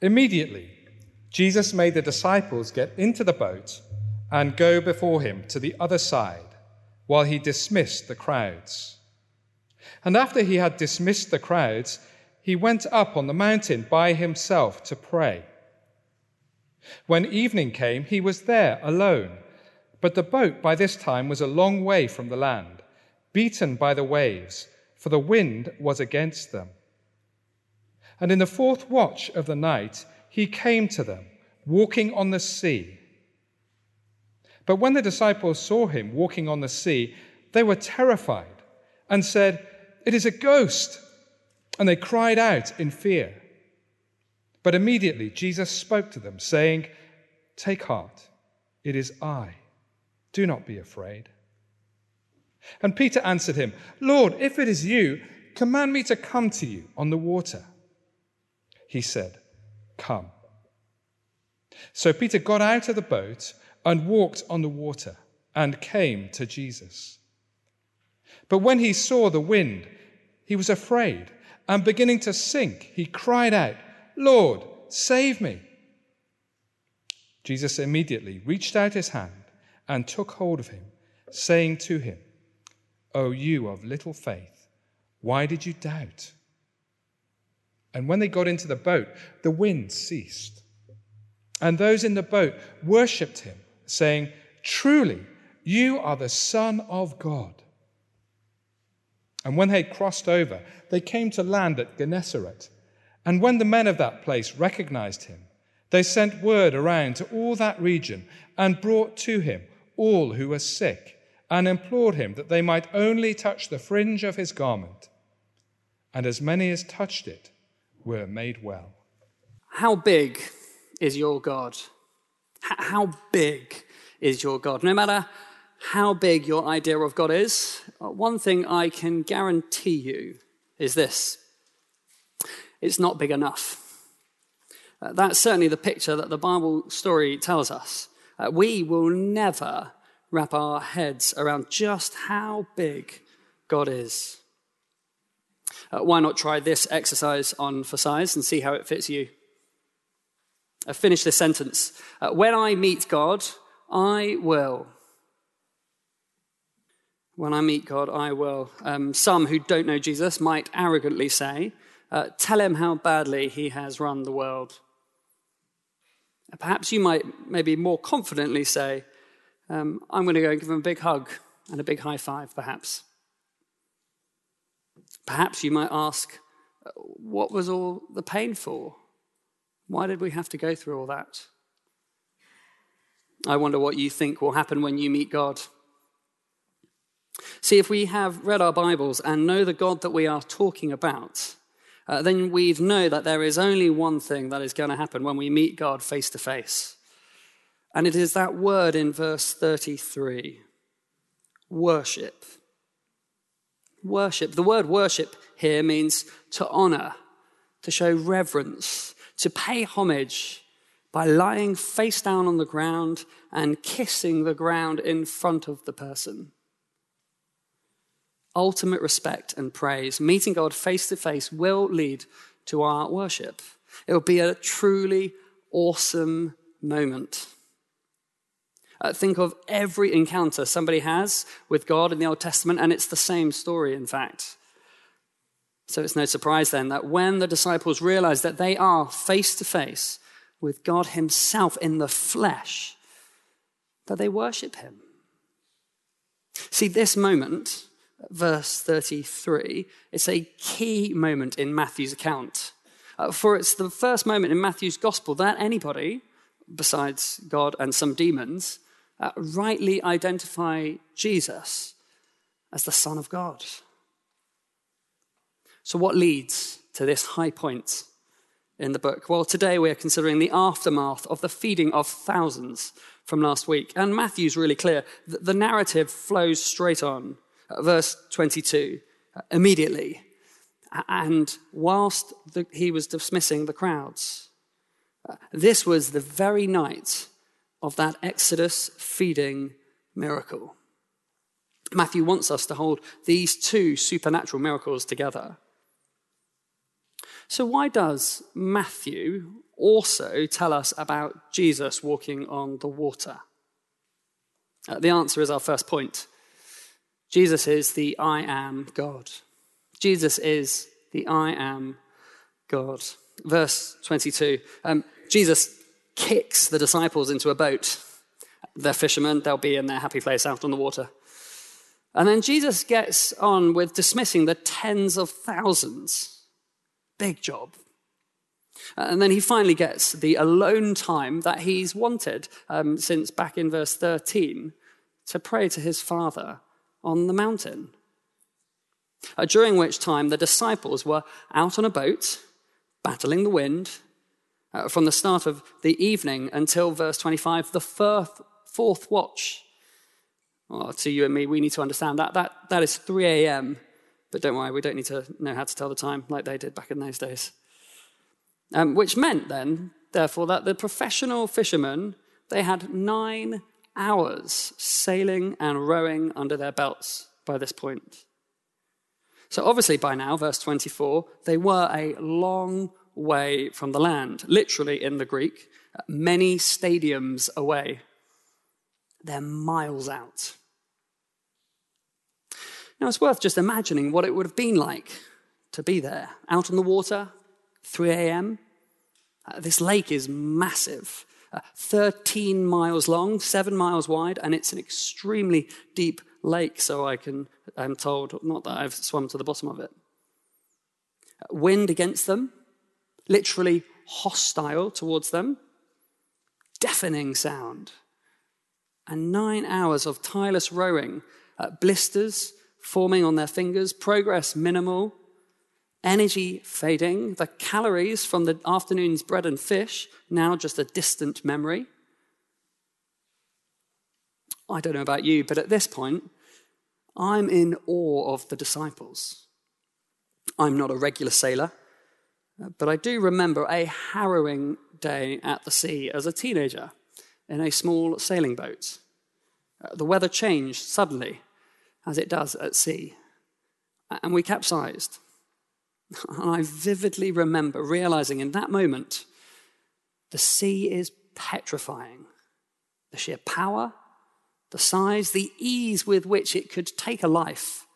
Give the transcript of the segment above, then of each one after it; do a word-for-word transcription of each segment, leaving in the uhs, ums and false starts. Immediately, Jesus made the disciples get into the boat and go before him to the other side while he dismissed the crowds. And after he had dismissed the crowds, he went up on the mountain by himself to pray. When evening came, he was there alone, but the boat by this time was a long way from the land, beaten by the waves, for the wind was against them. And in the fourth watch of the night, he came to them, walking on the sea. But when the disciples saw him walking on the sea, they were terrified and said, "It is a ghost!" And they cried out in fear. But immediately Jesus spoke to them, saying, "Take heart, it is I. Do not be afraid." And Peter answered him, "Lord, if it is you, command me to come to you on the water." He said, "Come." So Peter got out of the boat and walked on the water and came to Jesus. But when he saw the wind, he was afraid, and beginning to sink, he cried out, "Lord, save me." Jesus immediately reached out his hand and took hold of him, saying to him, "O you of little faith, why did you doubt?" And when they got into the boat, the wind ceased. And those in the boat worshipped him, saying, "Truly, you are the Son of God." And when they had crossed over, they came to land at Gennesaret. And when the men of that place recognized him, they sent word around to all that region and brought to him all who were sick and implored him that they might only touch the fringe of his garment. And as many as touched it were made well. How big is your God? H- how big is your God? No matter how big your idea of God is, one thing I can guarantee you is this: it's not big enough. Uh, that's certainly the picture that the Bible story tells us. Uh, we will never wrap our heads around just how big God is. Uh, why not try this exercise on for size and see how it fits you? Uh, finish this sentence. Uh, when I meet God, I will. When I meet God, I will. Um, some who don't know Jesus might arrogantly say, Uh, tell him how badly he has run the world. Perhaps you might maybe more confidently say, um, I'm going to go and give him a big hug and a big high five, perhaps. Perhaps you might ask, what was all the pain for? Why did we have to go through all that? I wonder what you think will happen when you meet God. See, if we have read our Bibles and know the God that we are talking about, Uh, then we'd know that there is only one thing that is going to happen when we meet God face to face. And it is that word in verse thirty-three, worship. Worship. The word worship here means to honor, to show reverence, to pay homage by lying face down on the ground and kissing the ground in front of the person. Ultimate respect and praise, meeting God face to face, will lead to our worship. It will be a truly awesome moment. Uh, think of every encounter somebody has with God in the Old Testament, and it's the same story, in fact. So it's no surprise then that when the disciples realize that they are face to face with God himself in the flesh, that they worship him. See, this moment, verse thirty-three, it's a key moment in Matthew's account. Uh, for it's the first moment in Matthew's gospel that anybody, besides God and some demons, uh, rightly identify Jesus as the Son of God. So what leads to this high point in the book? Well, today we are considering the aftermath of the feeding of thousands from last week. And Matthew's really clear. The, the narrative flows straight on. Verse twenty-two, immediately, and whilst the, he was dismissing the crowds. This was the very night of that Exodus feeding miracle. Matthew wants us to hold these two supernatural miracles together. So why does Matthew also tell us about Jesus walking on the water? Uh, the answer is our first point. Jesus is the I am God. Jesus is the I am God. Verse twenty-two, um, Jesus kicks the disciples into a boat. They're fishermen, they'll be in their happy place out on the water. And then Jesus gets on with dismissing the tens of thousands. Big job. And then he finally gets the alone time that he's wanted um, since back in verse thirteen to pray to his Father on the mountain. Uh, during which time the disciples were out on a boat, battling the wind, uh, from the start of the evening until verse twenty-five, the first, fourth watch. Oh, to you and me, we need to understand that. That, that is three a.m., but don't worry, we don't need to know how to tell the time like they did back in those days. Um, which meant then, therefore, that the professional fishermen, they had nine hours sailing and rowing under their belts by this point. So obviously by now, verse twenty-four, they were a long way from the land, literally in the Greek, many stadiums away. They're miles out. Now it's worth just imagining what it would have been like to be there, out on the water, three a.m. Uh, this lake is massive, uh, thirteen miles long, seven miles wide, and it's an extremely deep lake, so I can, I'm told, not that I've swum to the bottom of it. Uh, wind against them, literally hostile towards them, deafening sound, and nine hours of tireless rowing, uh, blisters forming on their fingers, progress minimal, energy fading, the calories from the afternoon's bread and fish, now just a distant memory. I don't know about you, but at this point, I'm in awe of the disciples. I'm not a regular sailor, but I do remember a harrowing day at the sea as a teenager in a small sailing boat. The weather changed suddenly, as it does at sea, and we capsized. And I vividly remember realizing in that moment, the sea is petrifying. The sheer power, the size, the ease with which it could take a life.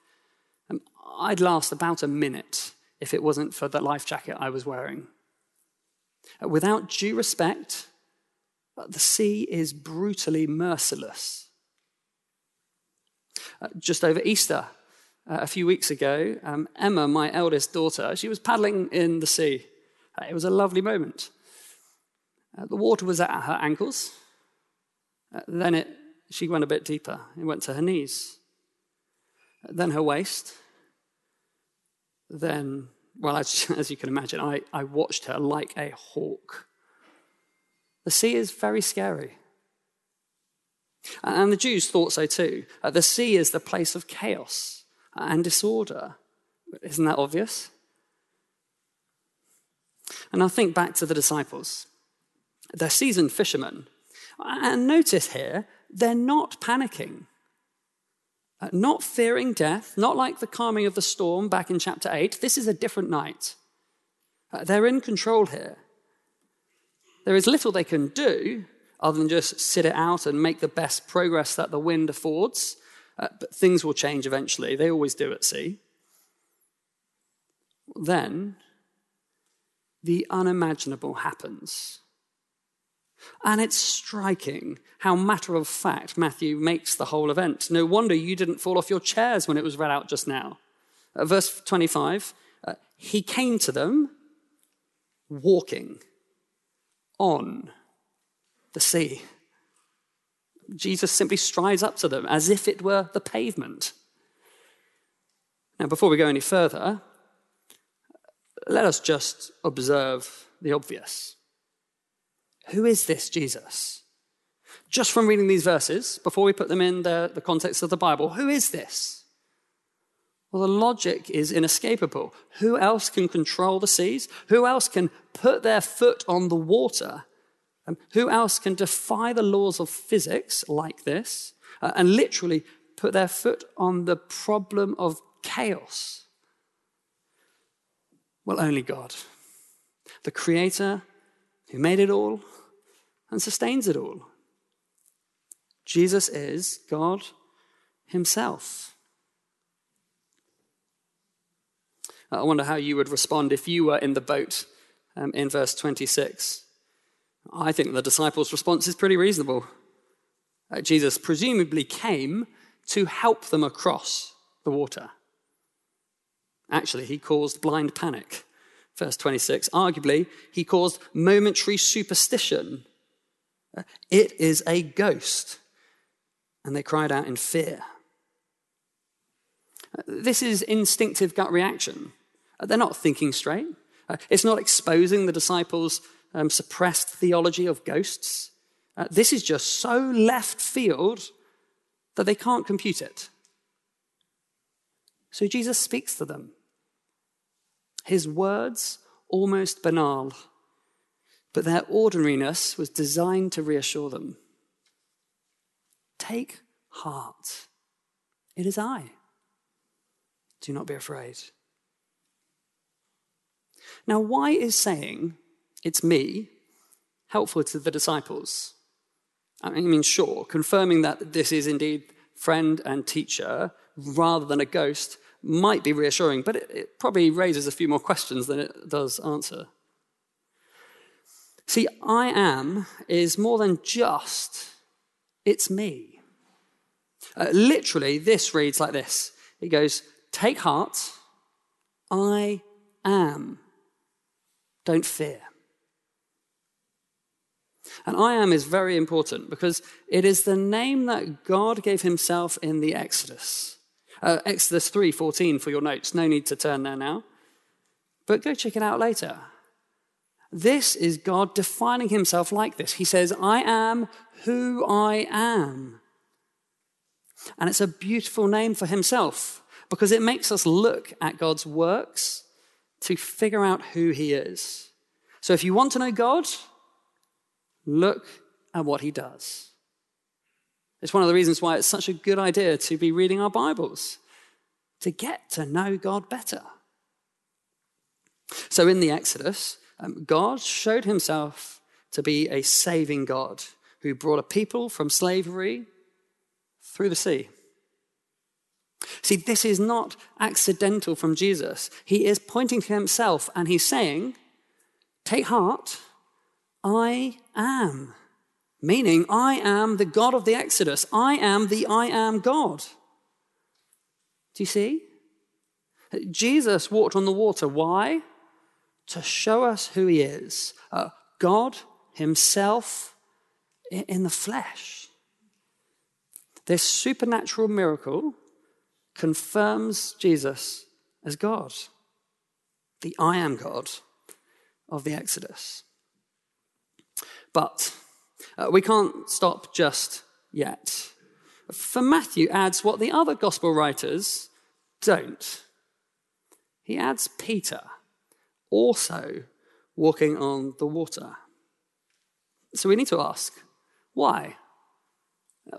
And I'd last about a minute if it wasn't for the life jacket I was wearing. Without due respect, the sea is brutally merciless. Just over Easter, Uh, a few weeks ago, um, Emma, my eldest daughter, she was paddling in the sea. Uh, it was a lovely moment. Uh, the water was at her ankles. Uh, then it, she went a bit deeper. It went to her knees. Uh, then her waist. Then, well, as, as you can imagine, I, I watched her like a hawk. The sea is very scary. And the Jews thought so too. Uh, the sea is the place of chaos and disorder. Isn't that obvious? And I'll think back to the disciples. They're seasoned fishermen. And notice here, they're not panicking, not fearing death, not like the calming of the storm back in chapter eight. This is a different night. They're in control here. There is little they can do other than just sit it out and make the best progress that the wind affords. Uh, but things will change eventually. They always do at sea. Then, the unimaginable happens. And it's striking how matter of fact Matthew makes the whole event. No wonder you didn't fall off your chairs when it was read out just now. Uh, verse twenty-five, uh, he came to them walking on the sea. Jesus simply strides up to them as if it were the pavement. Now, before we go any further, let us just observe the obvious. Who is this Jesus? Just from reading these verses, before we put them in the, the context of the Bible, who is this? Well, the logic is inescapable. Who else can control the seas? Who else can put their foot on the water? Um, who else can defy the laws of physics like this uh, and literally put their foot on the problem of chaos? Well, only God. the creator who made it all and sustains it all. Jesus is God himself. I wonder how you would respond if you were in the boat um, in verse twenty-six. I think the disciples' response is pretty reasonable. Uh, Jesus presumably came to help them across the water. Actually, he caused blind panic. Verse twenty-six, arguably, he caused momentary superstition. It is a ghost. And they cried out in fear. This is instinctive gut reaction. They're not thinking straight. It's not exposing the disciples' um, suppressed theology of ghosts. Uh, this is just so left field that they can't compute it. So Jesus speaks to them. His words, almost banal, but their ordinariness was designed to reassure them. Take heart. It is I. Do not be afraid. Now, why is saying, it's me, helpful to the disciples? I mean, sure, confirming that this is indeed friend and teacher rather than a ghost might be reassuring, but it, it probably raises a few more questions than it does answer. See, I am is more than just, it's me. Uh, literally, this reads like this. It goes, take heart, I am. Don't fear. And I am is very important because it is the name that God gave himself in the Exodus. Uh, Exodus three fourteen for your notes. No need to turn there now. But go check it out later. This is God defining himself like this. He says, I am who I am. And it's a beautiful name for himself because it makes us look at God's works to figure out who he is. So if you want to know God, look at what he does. It's one of the reasons why it's such a good idea to be reading our Bibles, to get to know God better. So in the Exodus, um, God showed himself to be a saving God who brought a people from slavery through the sea. See, this is not accidental from Jesus. He is pointing to himself and he's saying, take heart, I am, meaning I am the God of the Exodus. I am the I am God. Do you see? Jesus walked on the water. Why? To show us who he is. Uh, God himself in the flesh. This supernatural miracle confirms Jesus as God, the I am God of the Exodus. But uh, we can't stop just yet. For Matthew adds what the other gospel writers don't. He adds Peter, also walking on the water. So we need to ask, why?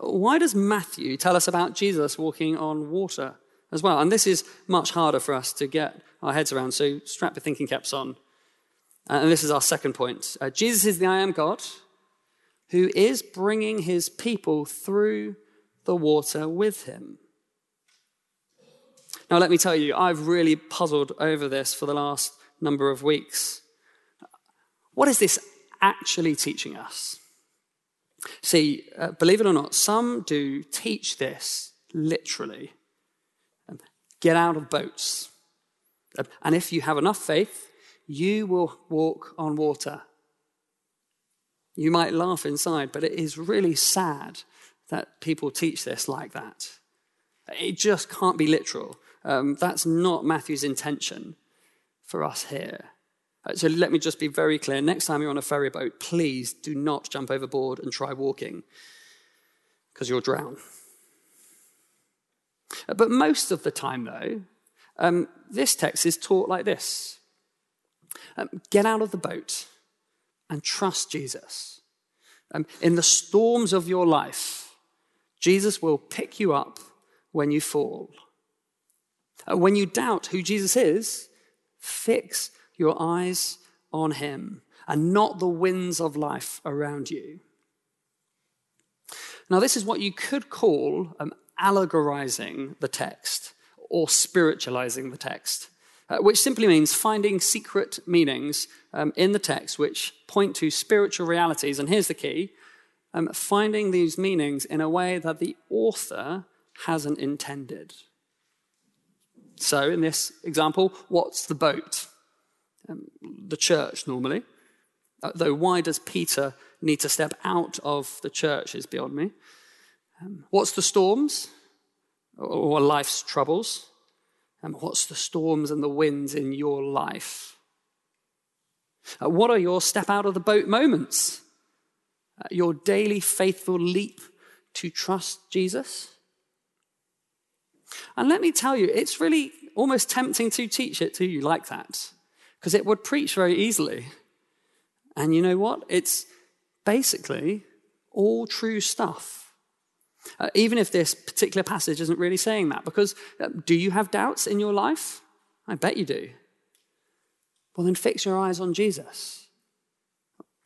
Why does Matthew tell us about Jesus walking on water as well? And this is much harder for us to get our heads around, so strap your thinking caps on. Uh, and this is our second point. Uh, Jesus is the I am God who is bringing his people through the water with him. Now, let me tell you, I've really puzzled over this for the last number of weeks. What is this actually teaching us? See, uh, believe it or not, some do teach this literally. Um, get out of boats. Uh, and if you have enough faith, you will walk on water. You might laugh inside, but it is really sad that people teach this like that. It just can't be literal. Um, that's not Matthew's intention for us here. So let me just be very clear. Next time you're on a ferry boat, please do not jump overboard and try walking, because you'll drown. But most of the time, though, um, this text is taught like this. Um, get out of the boat and trust Jesus. Um, in the storms of your life, Jesus will pick you up when you fall. Uh, when you doubt who Jesus is, fix your eyes on him and not the winds of life around you. Now, this is what you could call um, allegorizing the text or spiritualizing the text, uh, which simply means finding secret meanings um, in the text which point to spiritual realities. And here's the key, um, finding these meanings in a way that the author hasn't intended. So in this example, what's the boat? Um, the church normally. Uh, though why does Peter need to step out of the church is beyond me. Um, what's the storms or, or life's troubles? Um, what's the storms and the winds in your life? Uh, what are your step out of the boat moments? Uh, your daily faithful leap to trust Jesus? And let me tell you, it's really almost tempting to teach it to you like that, because it would preach very easily. And you know what? It's basically all true stuff. Uh, even if this particular passage isn't really saying that, because uh, do you have doubts in your life? I bet you do. Well, then fix your eyes on Jesus.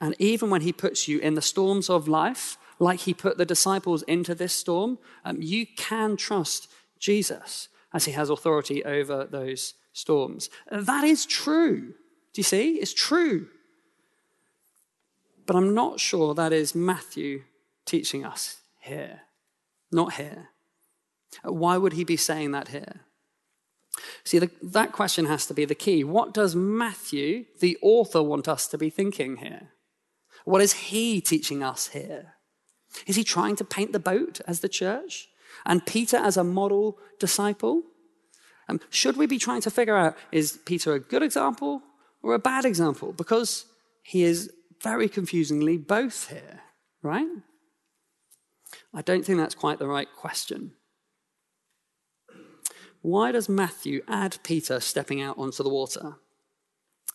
And even when he puts you in the storms of life, like he put the disciples into this storm, um, you can trust Jesus as he has authority over those storms. That is true. Do you see? It's true. But I'm not sure that is Matthew teaching us here. Not here. Why would he be saying that here? See, the, that question has to be the key. What does Matthew, the author, want us to be thinking here? What is he teaching us here? Is he trying to paint the boat as the church and Peter as a model disciple? Um, should we be trying to figure out, is Peter a good example or a bad example? Because he is very confusingly both here, right? I don't think that's quite the right question. Why does Matthew add Peter stepping out onto the water?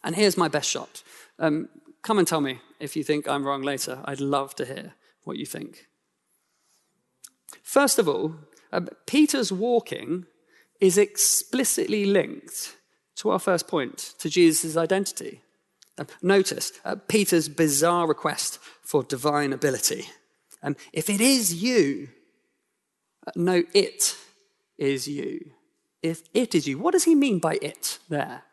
And here's my best shot. Um, come and tell me if you think I'm wrong later. I'd love to hear what you think. First of all, uh, Peter's walking is explicitly linked to our first point, to Jesus' identity. Notice uh, Peter's bizarre request for divine ability. Um, if it is you, uh, no, it is you. If it is you, what does he mean by it there?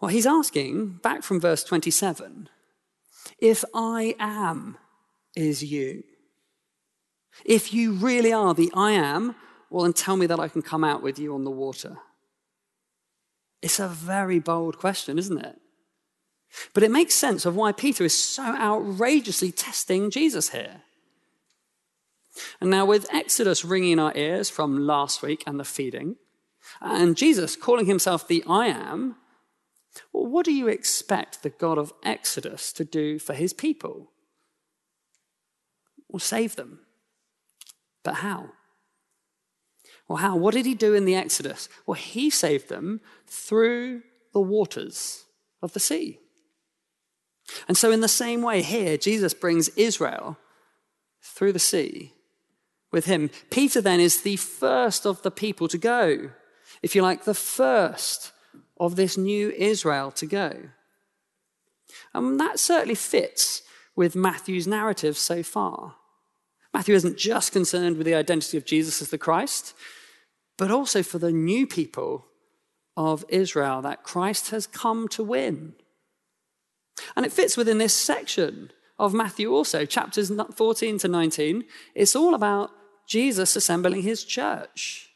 Well, he's asking, back from verse twenty-seven, if I am is you. If you really are the I am, well, then tell me that I can come out with you on the water. It's a very bold question, isn't it? But it makes sense of why Peter is so outrageously testing Jesus here. And now with Exodus ringing in our ears from last week and the feeding, and Jesus calling himself the I am, well, what do you expect the God of Exodus to do for his people? Well, save them. But how? Well, how? What did he do in the Exodus? Well, he saved them through the waters of the sea. And so in the same way here, Jesus brings Israel through the sea with him. Peter then is the first of the people to go. If you like, the first of this new Israel to go. And that certainly fits with Matthew's narrative so far. Matthew isn't just concerned with the identity of Jesus as the Christ, but also for the new people of Israel that Christ has come to win. And it fits within this section of Matthew also, chapters fourteen to nineteen. It's all about Jesus assembling his church.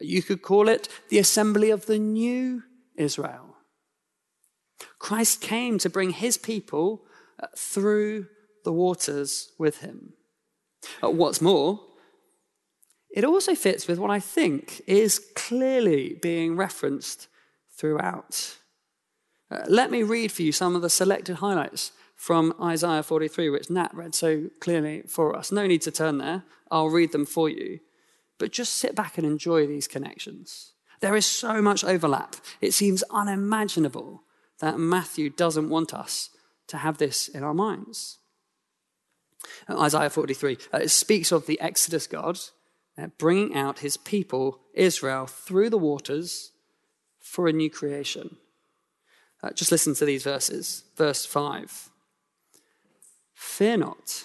You could call it the assembly of the new Israel. Christ came to bring his people through the waters with him. What's more, it also fits with what I think is clearly being referenced throughout. Uh, let me read for you some of the selected highlights from Isaiah forty-three, which Nat read so clearly for us. No need to turn there. I'll read them for you. But just sit back and enjoy these connections. There is so much overlap. It seems unimaginable that Matthew doesn't want us to have this in our minds. Isaiah forty-three, uh, it speaks of the Exodus God uh, bringing out his people, Israel, through the waters for a new creation. Uh, just listen to these verses. Verse five. Fear not,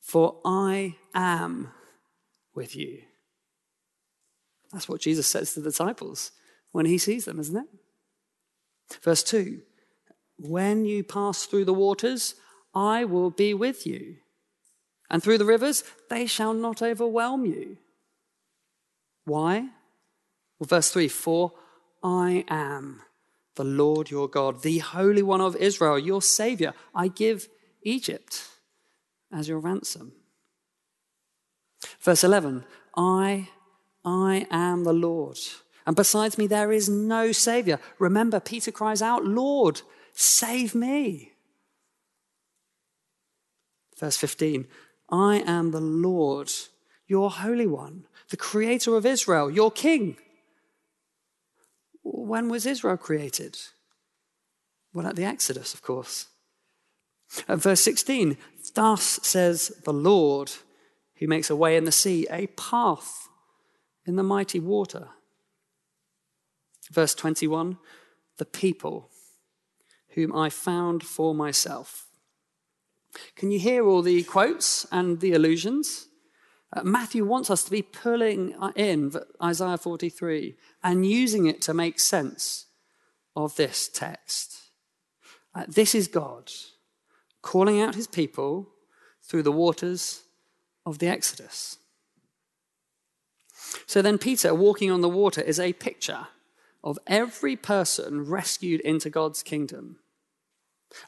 for I am with you. That's what Jesus says to the disciples when he sees them, isn't it? Verse two. When you pass through the waters, I will be with you. And through the rivers, they shall not overwhelm you. Why? Well, verse three, for I am the Lord your God, the Holy One of Israel, your Savior. I give Egypt as your ransom. Verse eleven, I, I am the Lord, and besides me there is no Savior. Remember, Peter cries out, Lord, save me. Verse fifteen, I am the Lord, your Holy One, the Creator of Israel, your King. When was Israel created? Well, at the Exodus, of course. At verse sixteen, thus says the Lord, who makes a way in the sea, a path in the mighty water. Verse twenty-one, the people whom I found for myself. Can you hear all the quotes and the allusions? Uh, Matthew wants us to be pulling in Isaiah forty-three and using it to make sense of this text. Uh, this is God calling out his people through the waters of the Exodus. So then Peter walking on the water is a picture of every person rescued into God's kingdom.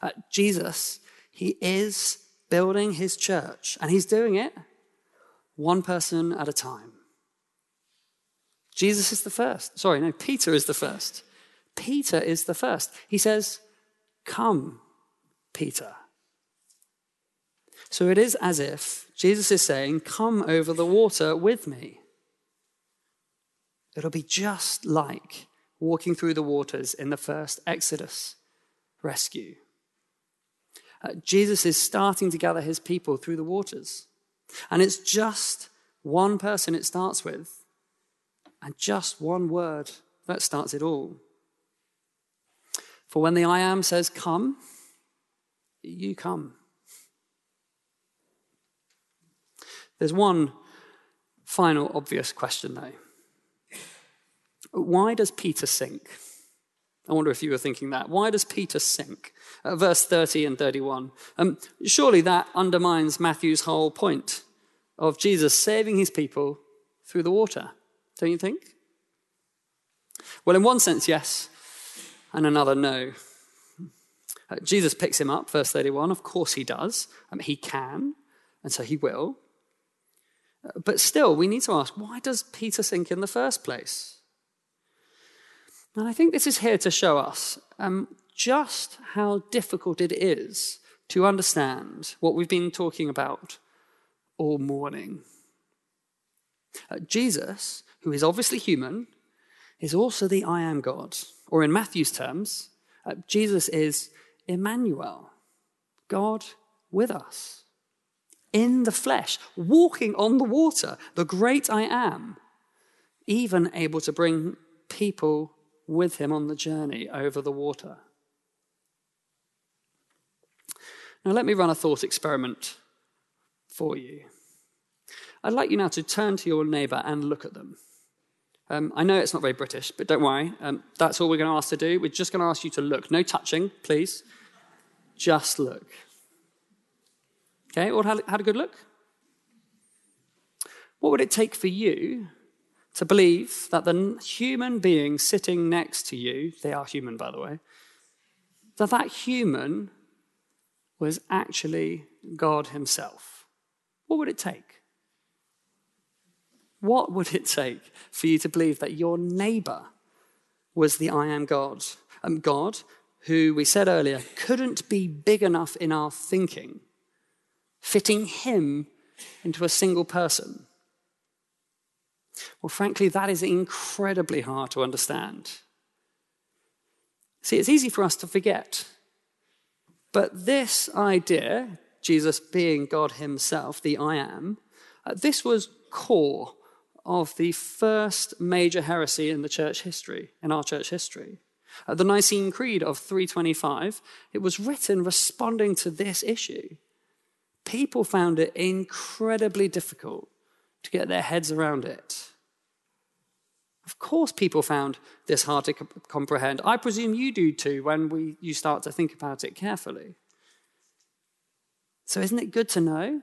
Uh, Jesus, he is building his church, and he's doing it one person at a time. Jesus is the first. Sorry, no, Peter is the first. Peter is the first. He says, come, Peter. So it is as if Jesus is saying, come over the water with me. It'll be just like walking through the waters in the first Exodus rescue. Uh, Jesus is starting to gather his people through the waters. And it's just one person it starts with, and just one word that starts it all. For when the I am says, come, you come. There's one final obvious question, though. Why does Peter sink? I wonder if you were thinking that. Why does Peter sink? Uh, verse thirty and thirty-one. Um, surely that undermines Matthew's whole point of Jesus saving his people through the water, don't you think? Well, in one sense, yes, and another, no. Uh, Jesus picks him up, verse thirty-one. Of course he does. Um, he can, and so he will. Uh, but still, we need to ask, why does Peter sink in the first place? And I think this is here to show us um, just how difficult it is to understand what we've been talking about all morning. Uh, Jesus, who is obviously human, is also the I am God. Or in Matthew's terms, uh, Jesus is Emmanuel, God with us, in the flesh, walking on the water, the great I am, even able to bring people with him on the journey over the water. Now let me run a thought experiment for you. I'd like you now to turn to your neighbour and look at them. Um, I know it's not very British, but don't worry. Um, that's all we're going to ask to do. We're just going to ask you to look. No touching, please. Just look. Okay, all had, had a good look? What would it take for you to believe that the human being sitting next to you, they are human, by the way, that that human was actually God himself? What would it take? What would it take for you to believe that your neighbour was the I am God? Um, God, who we said earlier, couldn't be big enough in our thinking, fitting him into a single person. Well, frankly, that is incredibly hard to understand. See, it's easy for us to forget. But this idea, Jesus being God himself, the I am, uh, this was core of the first major heresy in the church history, in our church history. At the Nicene Creed of three twenty-five, it was written responding to this issue. People found it incredibly difficult to get their heads around it. Of course people found this hard to comp- comprehend. I presume you do too when we, you start to think about it carefully. So isn't it good to know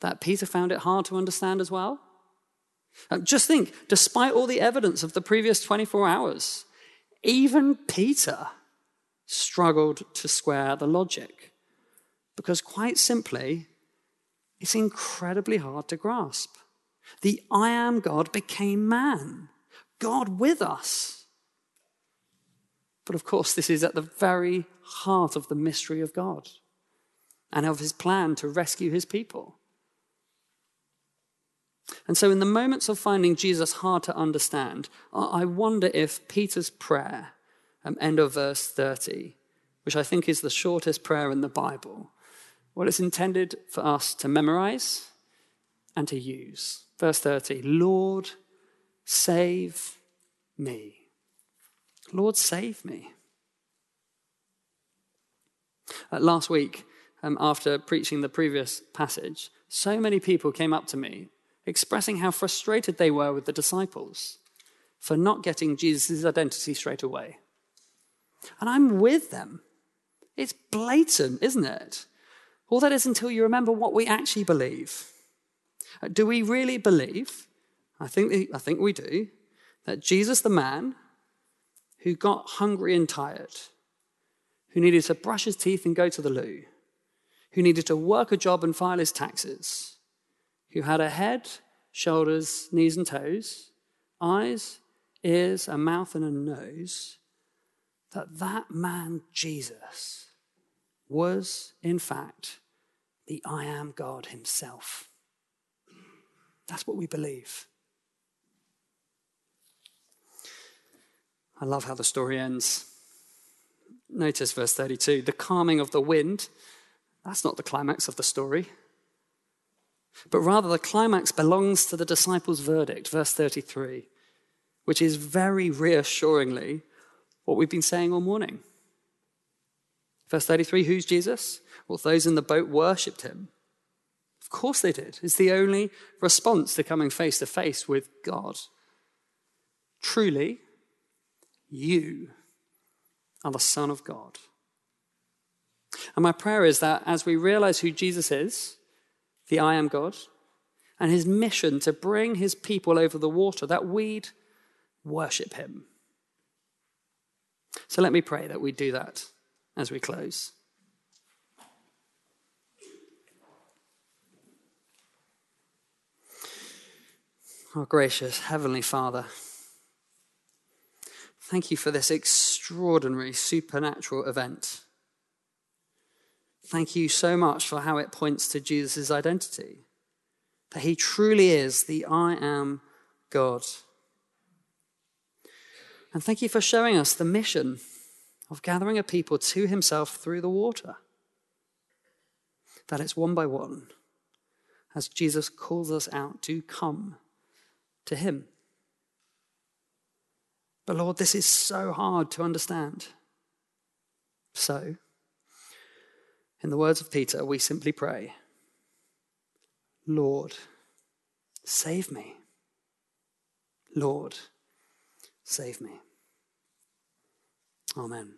that Peter found it hard to understand as well? And just think, despite all the evidence of the previous twenty-four hours, even Peter struggled to square the logic, because quite simply, it's incredibly hard to grasp. The I am God became man, God with us. But of course, this is at the very heart of the mystery of God and of his plan to rescue his people. And so in the moments of finding Jesus hard to understand, I wonder if Peter's prayer, um, end of verse thirty, which I think is the shortest prayer in the Bible, well, it's intended for us to memorize and to use. Verse thirty, Lord, save me. Lord, save me. Uh, last week, um, after preaching the previous passage, so many people came up to me expressing how frustrated they were with the disciples for not getting Jesus' identity straight away. And I'm with them. It's blatant, isn't it? All that is until you remember what we actually believe. Do we really believe, I think I think we do, that Jesus, the man who got hungry and tired, who needed to brush his teeth and go to the loo, who needed to work a job and file his taxes, who had a head, shoulders, knees and toes, eyes, ears, a mouth and a nose, that that man, Jesus, was, in fact, the I am God himself. That's what we believe. I love how the story ends. Notice verse thirty-two, the calming of the wind, that's not the climax of the story. But rather, the climax belongs to the disciples' verdict, verse thirty-three, which is very reassuringly what we've been saying all morning. Verse thirty-three, who's Jesus? Well, those in the boat worshipped him. Of course they did. It's the only response to coming face to face with God. Truly, you are the Son of God. And my prayer is that as we realize who Jesus is, the I am God, and his mission to bring his people over the water, that we'd worship him. So let me pray that we do that as we close. Our gracious Heavenly Father, thank you for this extraordinary supernatural event. Thank you so much for how it points to Jesus' identity, that he truly is the I am God. And thank you for showing us the mission of gathering a people to himself through the water, that it's one by one, as Jesus calls us out to come to him. But Lord, this is so hard to understand. So, in the words of Peter, we simply pray, Lord, save me. Lord, save me. Amen.